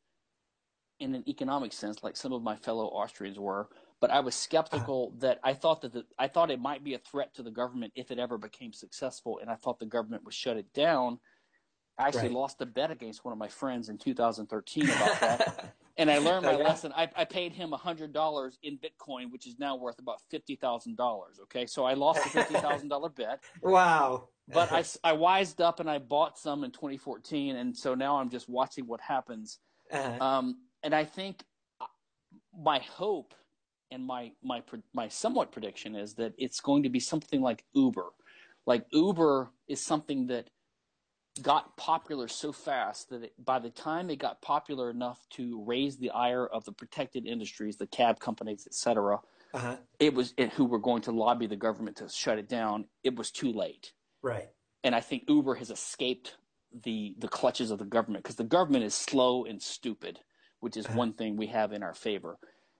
in an economic sense, like some of my fellow Austrians were. But I was skeptical that I thought that the, I thought it might be a threat to the government if it ever became successful, and I thought the government would shut it down. I actually right. lost a bet against one of my friends in two thousand thirteen about that, and I learned my okay. lesson. I, I paid him one hundred dollars in Bitcoin, which is now worth about fifty thousand dollars. Okay, so I lost a fifty thousand dollars bet. Wow. But I, I wised up and I bought some in twenty fourteen, and so now I'm just watching what happens. Uh-huh. Um, and I think my hope – and my my my somewhat prediction is that it's going to be something like Uber. Like Uber is something that got popular so fast that it, by the time it got popular enough to raise the ire of the protected industries, the cab companies, et cetera, uh-huh. it was it, who were going to lobby the government to shut it down. It was too late. Right. And I think Uber has escaped the the clutches of the government because the government is slow and stupid, which is uh-huh. one thing we have in our favor.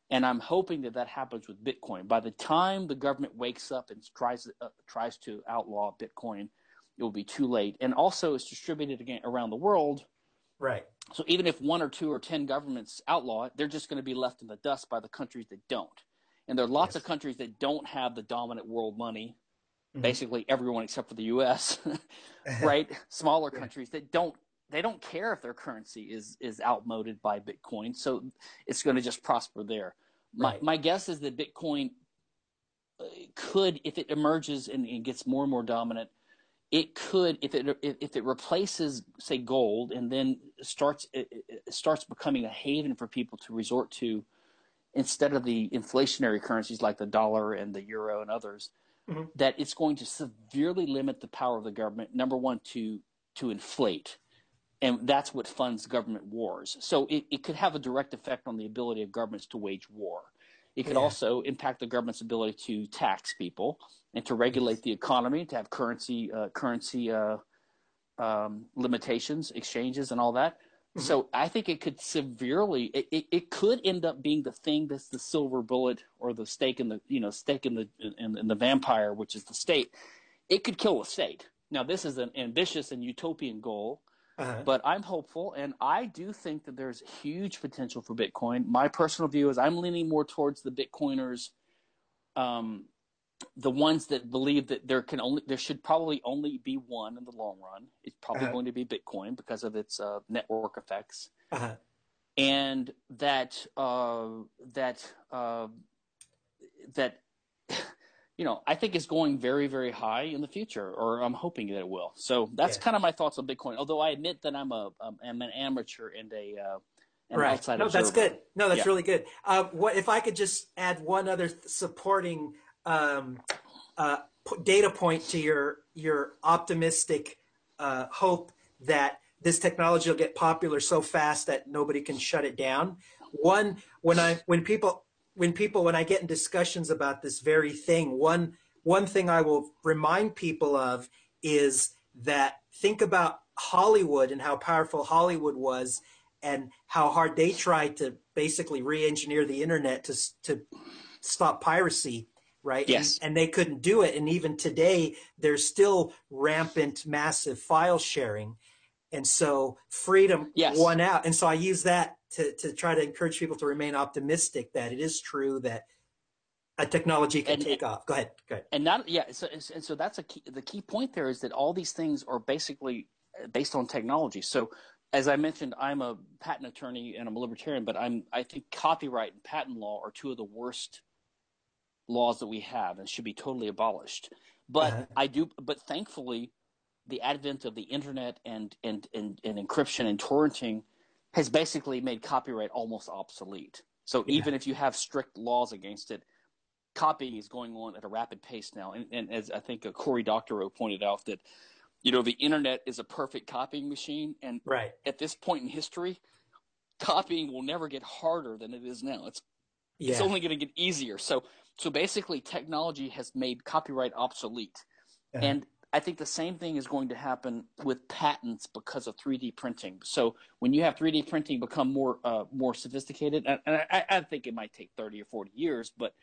And I'm hoping that that happens with Bitcoin. By the time the government wakes up and tries uh, tries to outlaw Bitcoin, it will be too late. And also, it's distributed again around the world. Right. So even if one or two or ten governments outlaw it, they're just going to be left in the dust by the countries that don't. And there are lots yes. of countries that don't have the dominant world money. Mm-hmm. Basically, everyone except for the U S Right. Smaller yeah. countries that don't. They don't care if their currency is is outmoded by Bitcoin, so it's going to just prosper there. My right. my guess is that Bitcoin could, if it emerges and, and gets more and more dominant, it could, if it if it replaces, say, gold, and then starts it, it starts becoming a haven for people to resort to instead of the inflationary currencies like the dollar and the euro and others, mm-hmm. that it's going to severely limit the power of the government. Number one, to to inflate. And that's what funds government wars. So it, it could have a direct effect on the ability of governments to wage war. It could yeah. also impact the government's ability to tax people and to regulate the economy, to have currency uh, currency uh, um, limitations, exchanges, and all that. Mm-hmm. So I think it could severely it, it, it could end up being the thing that's the silver bullet or the stake in the you know stake in the in, in the vampire, which is the state. It could kill the state. Now this is an ambitious and utopian goal. Uh-huh. But I'm hopeful, and I do think that there's huge potential for Bitcoin. My personal view is I'm leaning more towards the Bitcoiners, um, the ones that believe that there can only there should probably only be one in the long run. It's probably uh-huh. going to be Bitcoin because of its uh, network effects, uh-huh. and that uh, that uh, that you know I think is going very, very high in the future, or I'm hoping that it will. So that's yeah. kind of my thoughts on Bitcoin. Although I admit that I'm a um, I'm an amateur and a uh, an right. outside no, observer. That's good. No, that's yeah. really good. Uh, what if I could just add one other supporting um, uh, data point to your your optimistic uh, hope that this technology will get popular so fast that nobody can shut it down. One when I when people. When people, when I get in discussions about this very thing, one one thing I will remind people of is that think about Hollywood and how powerful Hollywood was and how hard they tried to basically re-engineer the internet to to stop piracy, right? Yes. And, and they couldn't do it. And even today, there's still rampant, massive file sharing. And so freedom yes. won out. And so I use that to, to try to encourage people to remain optimistic that it is true that a technology can and, take and, off. Go ahead. Go ahead. And not yeah. So and so that's a key, the key point there is that all these things are basically based on technology. So as I mentioned, I'm a patent attorney and I'm a libertarian, but I'm I think copyright and patent law are two of the worst laws that we have and should be totally abolished. But uh-huh. I do. But thankfully, the advent of the internet and and, and and encryption and torrenting has basically made copyright almost obsolete. So yeah. even if you have strict laws against it, copying is going on at a rapid pace now. And, and as I think Cory Doctorow pointed out, that you know the internet is a perfect copying machine. And right. at this point in history, copying will never get harder than it is now. It's yeah. it's only going to get easier. So so basically, technology has made copyright obsolete, uh-huh. and I think the same thing is going to happen with patents because of three D printing. So when you have three D printing become more uh, more sophisticated, and I, I think it might take thirty or forty years, but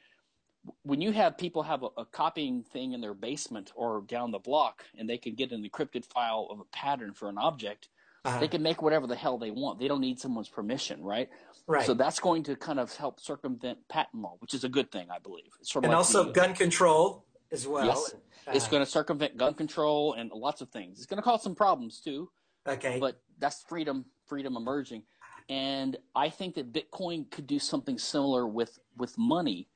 when you have people have a, a copying thing in their basement or down the block and they can get an encrypted file of a pattern for an object, uh-huh. they can make whatever the hell they want. They don't need someone's permission, right? Right. So that's going to kind of help circumvent patent law, which is a good thing, I believe. It's sort of and like also the, gun control. As well. Yes. Uh, it's going to circumvent gun control and lots of things. It's going to cause some problems too. Okay. But that's freedom, freedom emerging. And I think that Bitcoin could do something similar with, with money.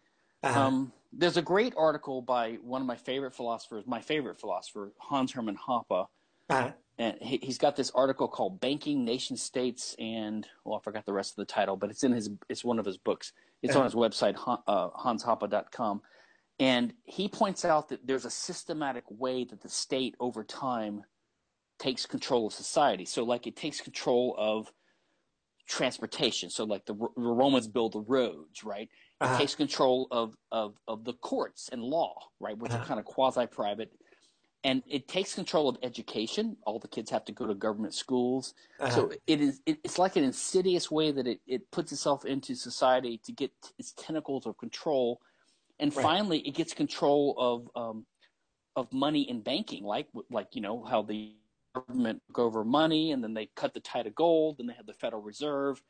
Uh-huh. Um, there's a great article by one of my favorite philosophers, my favorite philosopher, Hans-Hermann Hoppe. Uh-huh. And he, he's got this article called Banking, Nation States, and well, I forgot the rest of the title, but it's in his, it's one of his books. It's uh-huh. on his website, uh, hans hoppe dot com. And he points out that there's a systematic way that the state over time takes control of society. So like it takes control of transportation. So like the, the Romans build the roads, right? It uh-huh. takes control of, of, of the courts and law, right, which uh-huh. are kind of quasi-private. And it takes control of education. All the kids have to go to government schools. Uh-huh. So it is, it, it's like an insidious way that it, it puts itself into society to get its tentacles of control. And right. finally, it gets control of um, of money in banking, like like you know how the government took over money, and then they cut the tide of gold, and they had the Federal Reserve.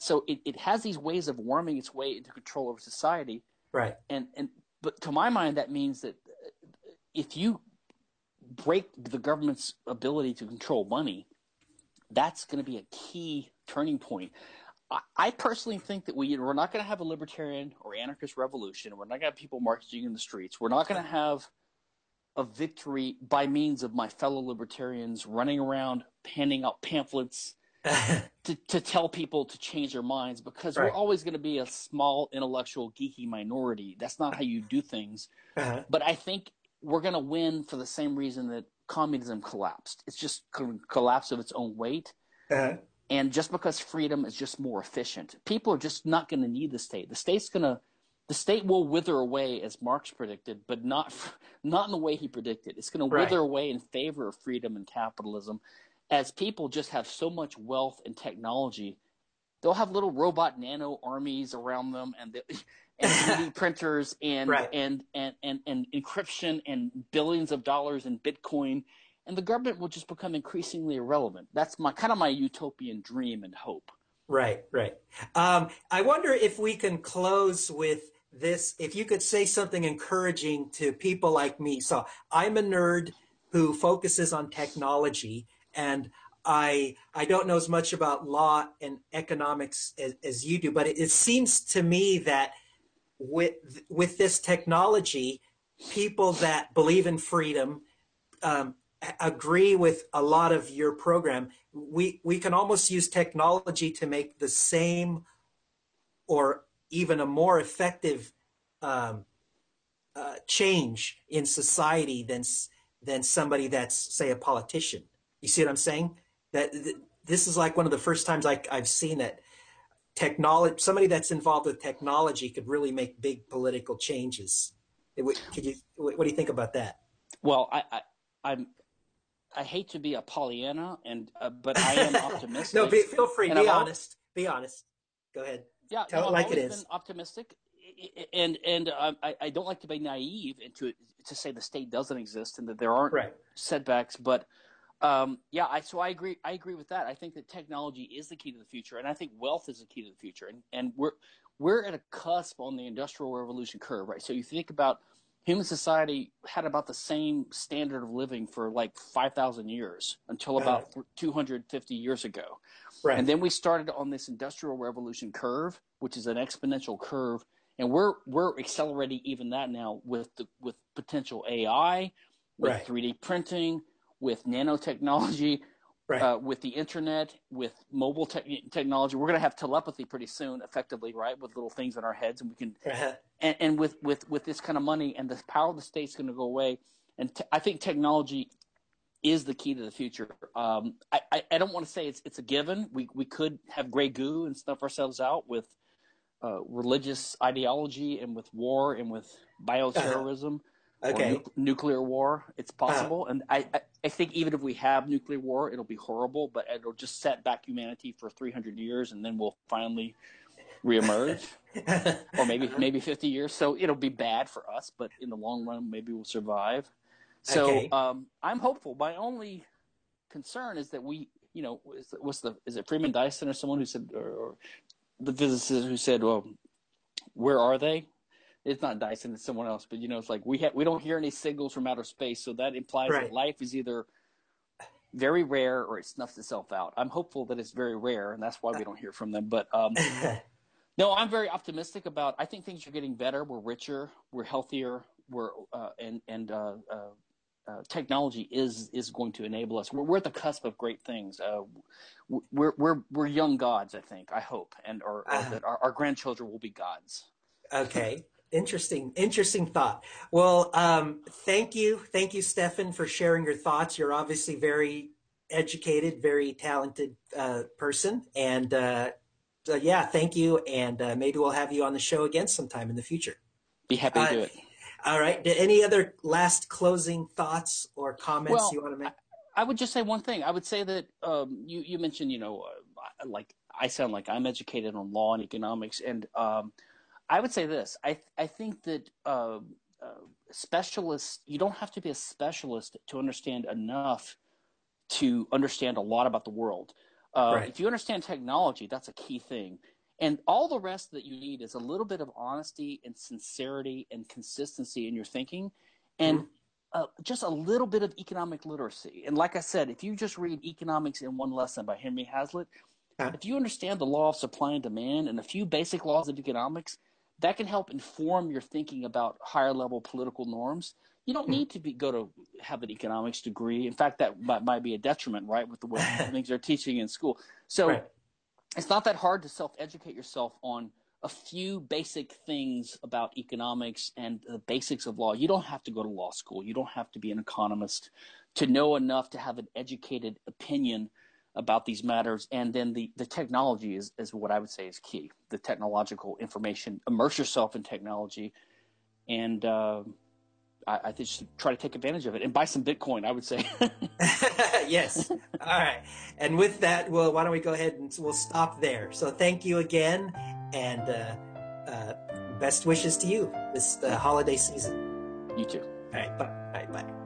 So it, it has these ways of worming its way into control over society. Right. And and but to my mind, that means that if you break the government's ability to control money, that's going to be a key turning point. I personally think that we, we're not going to have a libertarian or anarchist revolution. We're not going to have people marching in the streets. We're not going to have a victory by means of my fellow libertarians running around handing out pamphlets to, to tell people to change their minds, because right. we're always going to be a small, intellectual, geeky minority. That's not how you do things. Uh-huh. But I think we're going to win for the same reason that communism collapsed. It's just co- collapse of its own weight. Uh-huh. And just because freedom is just more efficient, people are just not going to need the state. The state's going to, the state will wither away, as Marx predicted, but not not in the way he predicted. It's going right. to wither away in favor of freedom and capitalism, as people just have so much wealth and technology. They'll have little robot nano armies around them, and the, and three D printers, and, right. and, and and and and encryption, and billions of dollars in Bitcoin. And the government will just become increasingly irrelevant. That's my kind of my utopian dream and hope. Right, right. Um, I wonder if we can close with this. If you could say something encouraging to people like me. So I'm a nerd who focuses on technology, and I I don't know as much about law and economics as, as you do, but it, it seems to me that with with this technology, people that believe in freedom. Um, agree with a lot of your program. We we can almost use technology to make the same or even a more effective um, uh, change in society than than somebody that's, say, a politician. You see what I'm saying? That th- this is like one of the first times I, I've seen that technology, somebody that's involved with technology could really make big political changes. It would, could you, what do you think about that? Well, I, I, I'm I hate to be a Pollyanna, and uh, but I am optimistic. no, be, feel free. And be I'm honest. Op- be honest. Go ahead. Yeah, tell no, it like it is. I've always been optimistic, and and uh, I I don't like to be naive and to to say the state doesn't exist and that there aren't right. setbacks. But Um, yeah, I, so I agree. I agree with that. I think that technology is the key to the future, and I think wealth is the key to the future. And, and we're we're at a cusp on the Industrial Revolution curve, right? So you think about human society had about the same standard of living for like five thousand years until about uh, two hundred fifty years ago, right? And then we started on this Industrial Revolution curve, which is an exponential curve, and we're we're accelerating even that now with the with potential A I, with right. three D printing, with nanotechnology, right. uh, with the internet, with mobile te technology. We're going to have telepathy pretty soon, effectively, right, with little things in our heads. And we can, uh-huh. and, and with, with, with this kind of money, and the power of the state's going to go away. And te I think technology is the key to the future. Um, I, I, I don't want to say it's, it's a given. We, we could have gray goo and stuff ourselves out with uh, religious ideology and with war and with bioterrorism. Uh-huh. Okay. Or nu nuclear war. It's possible. Uh-huh. And I, I, I think even if we have nuclear war, it'll be horrible, but it'll just set back humanity for three hundred years, and then we'll finally reemerge, or maybe maybe fifty years. So it'll be bad for us, but in the long run, maybe we'll survive. So okay. um, I'm hopeful. My only concern is that we, you know, is, what's the, is it Freeman Dyson or someone who said, or, or the physicist who said, well, where are they? It's not Dyson, it's someone else, but you know, it's like we ha we don't hear any signals from outer space, so that implies right. that life is either very rare or it snuffs itself out. I'm hopeful that it's very rare, and that's why we don't hear from them. But um, no, I'm very optimistic about. I think things are getting better. We're richer, we're healthier, we're uh, and and uh, uh, uh, technology is is going to enable us. We're, we're at the cusp of great things. Uh, we're we're we're young gods, I think. I hope, and or, uh-huh. or that our, our grandchildren will be gods. Okay. Interesting, interesting thought. Well, um, thank you. Thank you, Stephan, for sharing your thoughts. You're obviously very educated, very talented uh, person. And uh, so, yeah, thank you. And uh, maybe we'll have you on the show again sometime in the future. Be happy uh, to do it. All right. Did any other last closing thoughts or comments well, you want to make? I, I would just say one thing. I would say that um, you, you mentioned, you know, uh, like I sound like I'm educated on law and economics, and um, I would say this. I th I think that uh, uh, specialists, you don't have to be a specialist to understand enough to understand a lot about the world. Uh, right. If you understand technology, that's a key thing. And all the rest that you need is a little bit of honesty and sincerity and consistency in your thinking, and mm-hmm. uh, just a little bit of economic literacy. And like I said, if you just read Economics in One Lesson by Henry Hazlitt, uh-huh. if you understand the law of supply and demand and a few basic laws of economics, that can help inform your thinking about higher level political norms. You don't need to be, go to have an economics degree. In fact, that might, might be a detriment, right, with the way things are teaching in school. So right. it's not that hard to self-educate yourself on a few basic things about economics and the basics of law. You don't have to go to law school. You don't have to be an economist to know enough to have an educated opinion about these matters. And then the, the technology is, is what I would say is key, the technological information. Immerse yourself in technology, and uh, I, I think you should try to take advantage of it and buy some Bitcoin, I would say. Yes. All right. And with that, well, why don't we go ahead and we'll stop there. So thank you again, and uh, uh, best wishes to you this uh, holiday season. You too. All right. Bye. All right, bye.